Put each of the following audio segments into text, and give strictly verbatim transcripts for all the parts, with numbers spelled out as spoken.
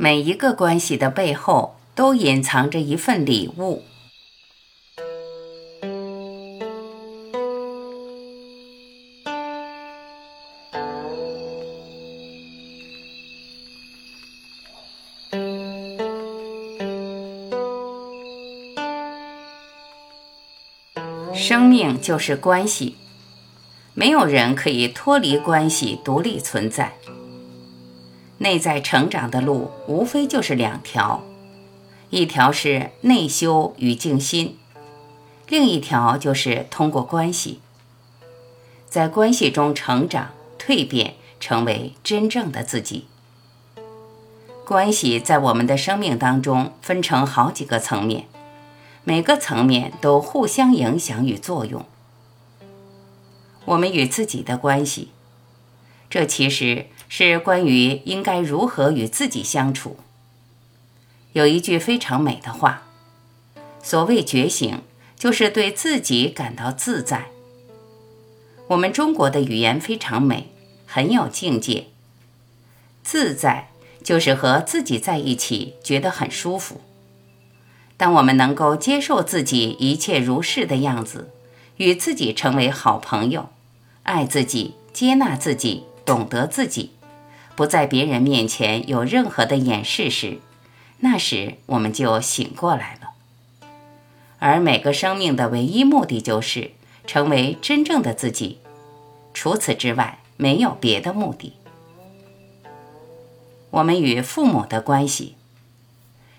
每一个关系的背后都隐藏着一份礼物。生命就是关系，没有人可以脱离关系独立存在。内在成长的路无非就是两条，一条是内修与静心，另一条就是通过关系，在关系中成长、蜕变，成为真正的自己。关系在我们的生命当中分成好几个层面，每个层面都互相影响与作用。我们与自己的关系，这其实是关于应该如何与自己相处。有一句非常美的话，所谓觉醒，就是对自己感到自在。我们中国的语言非常美，很有境界。自在就是和自己在一起，觉得很舒服。当我们能够接受自己一切如是的样子，与自己成为好朋友，爱自己，接纳自己，懂得自己，不在别人面前有任何的掩饰时，那时我们就醒过来了。而每个生命的唯一目的就是成为真正的自己，除此之外没有别的目的。我们与父母的关系，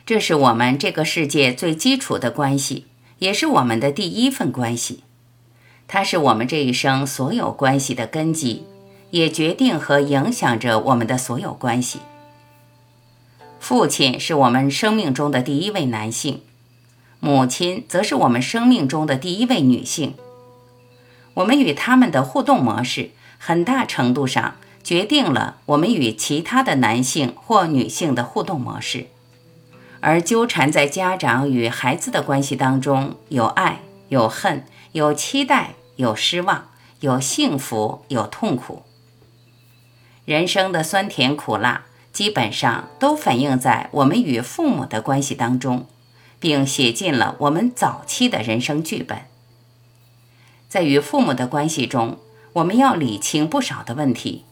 这是我们这个世界最基础的关系，也是我们的第一份关系。它是我们这一生所有关系的根基，也决定和影响着我们的所有关系。父亲是我们生命中的第一位男性，母亲则是我们生命中的第一位女性。我们与他们的互动模式，很大程度上决定了我们与其他的男性或女性的互动模式。而纠缠在家长与孩子的关系当中，有爱，有恨，有期待，有失望，有幸福，有痛苦。人生的酸甜苦辣基本上都反映在我们与父母的关系当中，并写进了我们早期的人生剧本。在与父母的关系中，我们要理清不少的问题。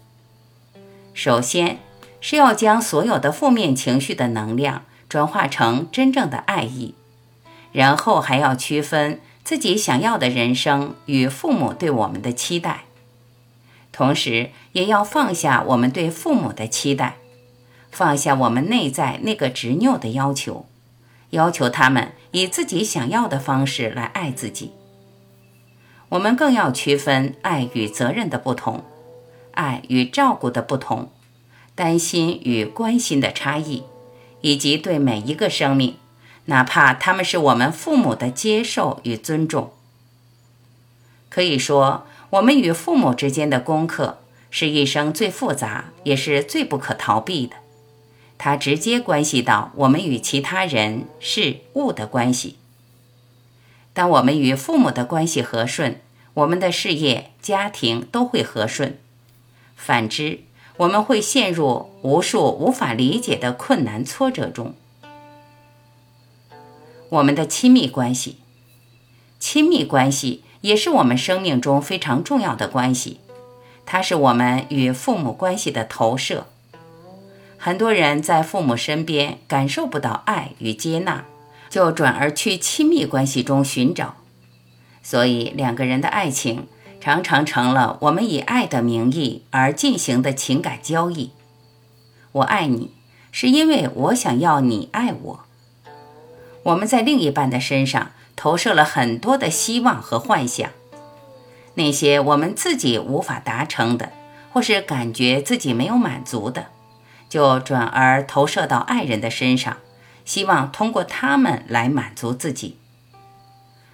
首先是要将所有的负面情绪的能量转化成真正的爱意，然后还要区分自己想要的人生与父母对我们的期待，同时也要放下我们对父母的期待，放下我们内在那个执拗的要求，要求他们以自己想要的方式来爱自己。我们更要区分爱与责任的不同，爱与照顾的不同，担心与关心的差异，以及对每一个生命，哪怕他们是我们父母的接受与尊重。可以说，我们与父母之间的功课是一生最复杂，也是最不可逃避的。它直接关系到我们与其他人、事物的关系。当我们与父母的关系和顺，我们的事业、家庭都会和顺。反之，我们会陷入无数无法理解的困难挫折中。我们的亲密关系，亲密关系也是我们生命中非常重要的关系，它是我们与父母关系的投射。很多人在父母身边感受不到爱与接纳，就转而去亲密关系中寻找。所以两个人的爱情常常成了我们以爱的名义而进行的情感交易。我爱你，是因为我想要你爱我。我们在另一半的身上投射了很多的希望和幻想，那些我们自己无法达成的，或是感觉自己没有满足的，就转而投射到爱人的身上，希望通过他们来满足自己。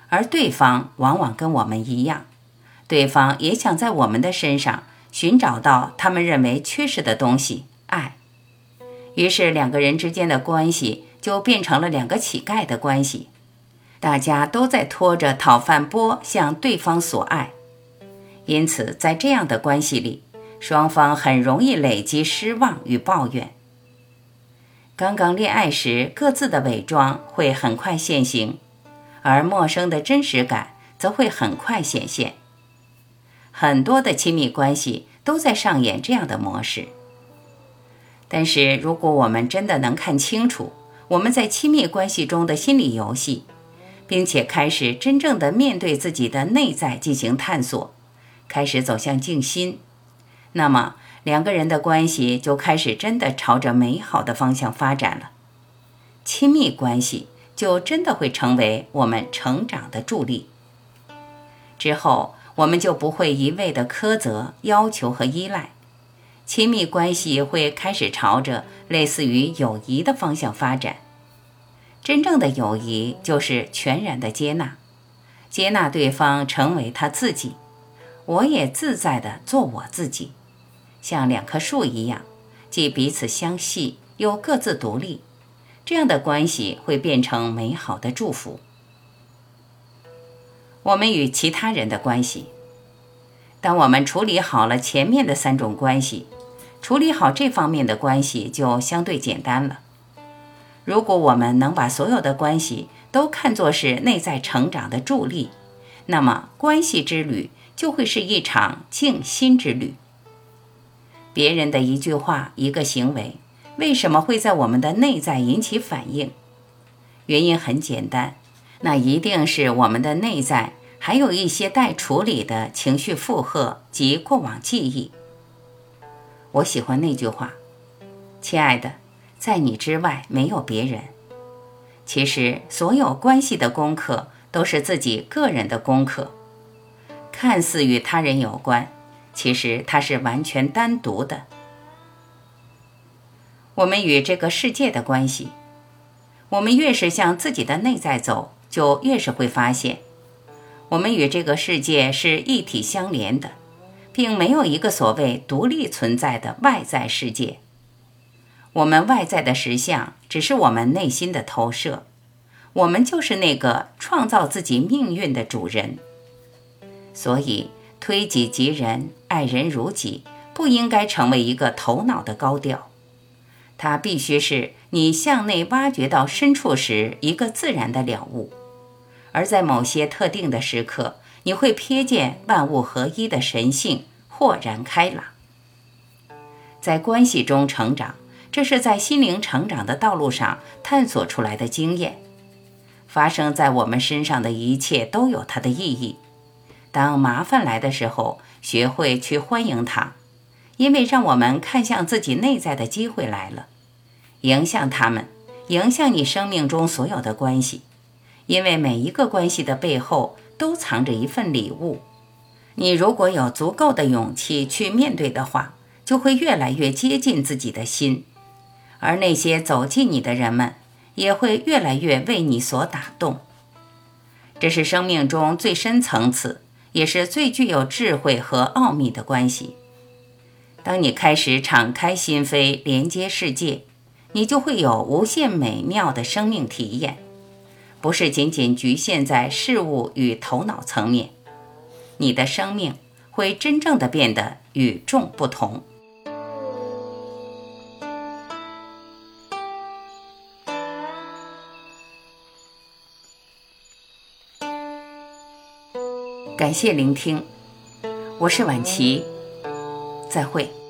而对方往往跟我们一样，对方也想在我们的身上寻找到他们认为缺失的东西，爱。于是两个人之间的关系就变成了两个乞丐的关系，大家都在拖着讨饭钵向对方索爱。因此在这样的关系里，双方很容易累积失望与抱怨。刚刚恋爱时各自的伪装会很快现形，而陌生的真实感则会很快显现。很多的亲密关系都在上演这样的模式。但是如果我们真的能看清楚我们在亲密关系中的心理游戏，并且开始真正的面对自己的内在进行探索，开始走向静心，那么两个人的关系就开始真的朝着美好的方向发展了。亲密关系就真的会成为我们成长的助力。之后我们就不会一味的苛责、要求和依赖，亲密关系会开始朝着类似于友谊的方向发展。真正的友谊就是全然的接纳，接纳对方成为他自己，我也自在的做我自己，像两棵树一样，既彼此相系又各自独立，这样的关系会变成美好的祝福。我们与其他人的关系，当我们处理好了前面的三种关系，处理好这方面的关系就相对简单了。如果我们能把所有的关系都看作是内在成长的助力，那么关系之旅就会是一场静心之旅。别人的一句话、一个行为，为什么会在我们的内在引起反应？原因很简单，那一定是我们的内在还有一些待处理的情绪负荷及过往记忆。我喜欢那句话，亲爱的，在你之外没有别人。其实所有关系的功课都是自己个人的功课，看似与他人有关，其实它是完全单独的。我们与这个世界的关系，我们越是向自己的内在走，就越是会发现我们与这个世界是一体相连的，并没有一个所谓独立存在的外在世界。我们外在的实相只是我们内心的投射，我们就是那个创造自己命运的主人。所以推己及人，爱人如己，不应该成为一个头脑的高调，它必须是你向内挖掘到深处时一个自然的了悟。而在某些特定的时刻，你会瞥见万物合一的神性豁然开朗。在关系中成长，这是在心灵成长的道路上探索出来的经验。发生在我们身上的一切都有它的意义。当麻烦来的时候，学会去欢迎它，因为让我们看向自己内在的机会来了。迎向它们，迎向你生命中所有的关系，因为每一个关系的背后都藏着一份礼物。你如果有足够的勇气去面对的话，就会越来越接近自己的心，而那些走近你的人们也会越来越为你所打动。这是生命中最深层次也是最具有智慧和奥秘的关系。当你开始敞开心扉，连接世界，你就会有无限美妙的生命体验，不是仅仅局限在事物与头脑层面，你的生命会真正的变得与众不同。感谢聆听，我是婉琪，再会。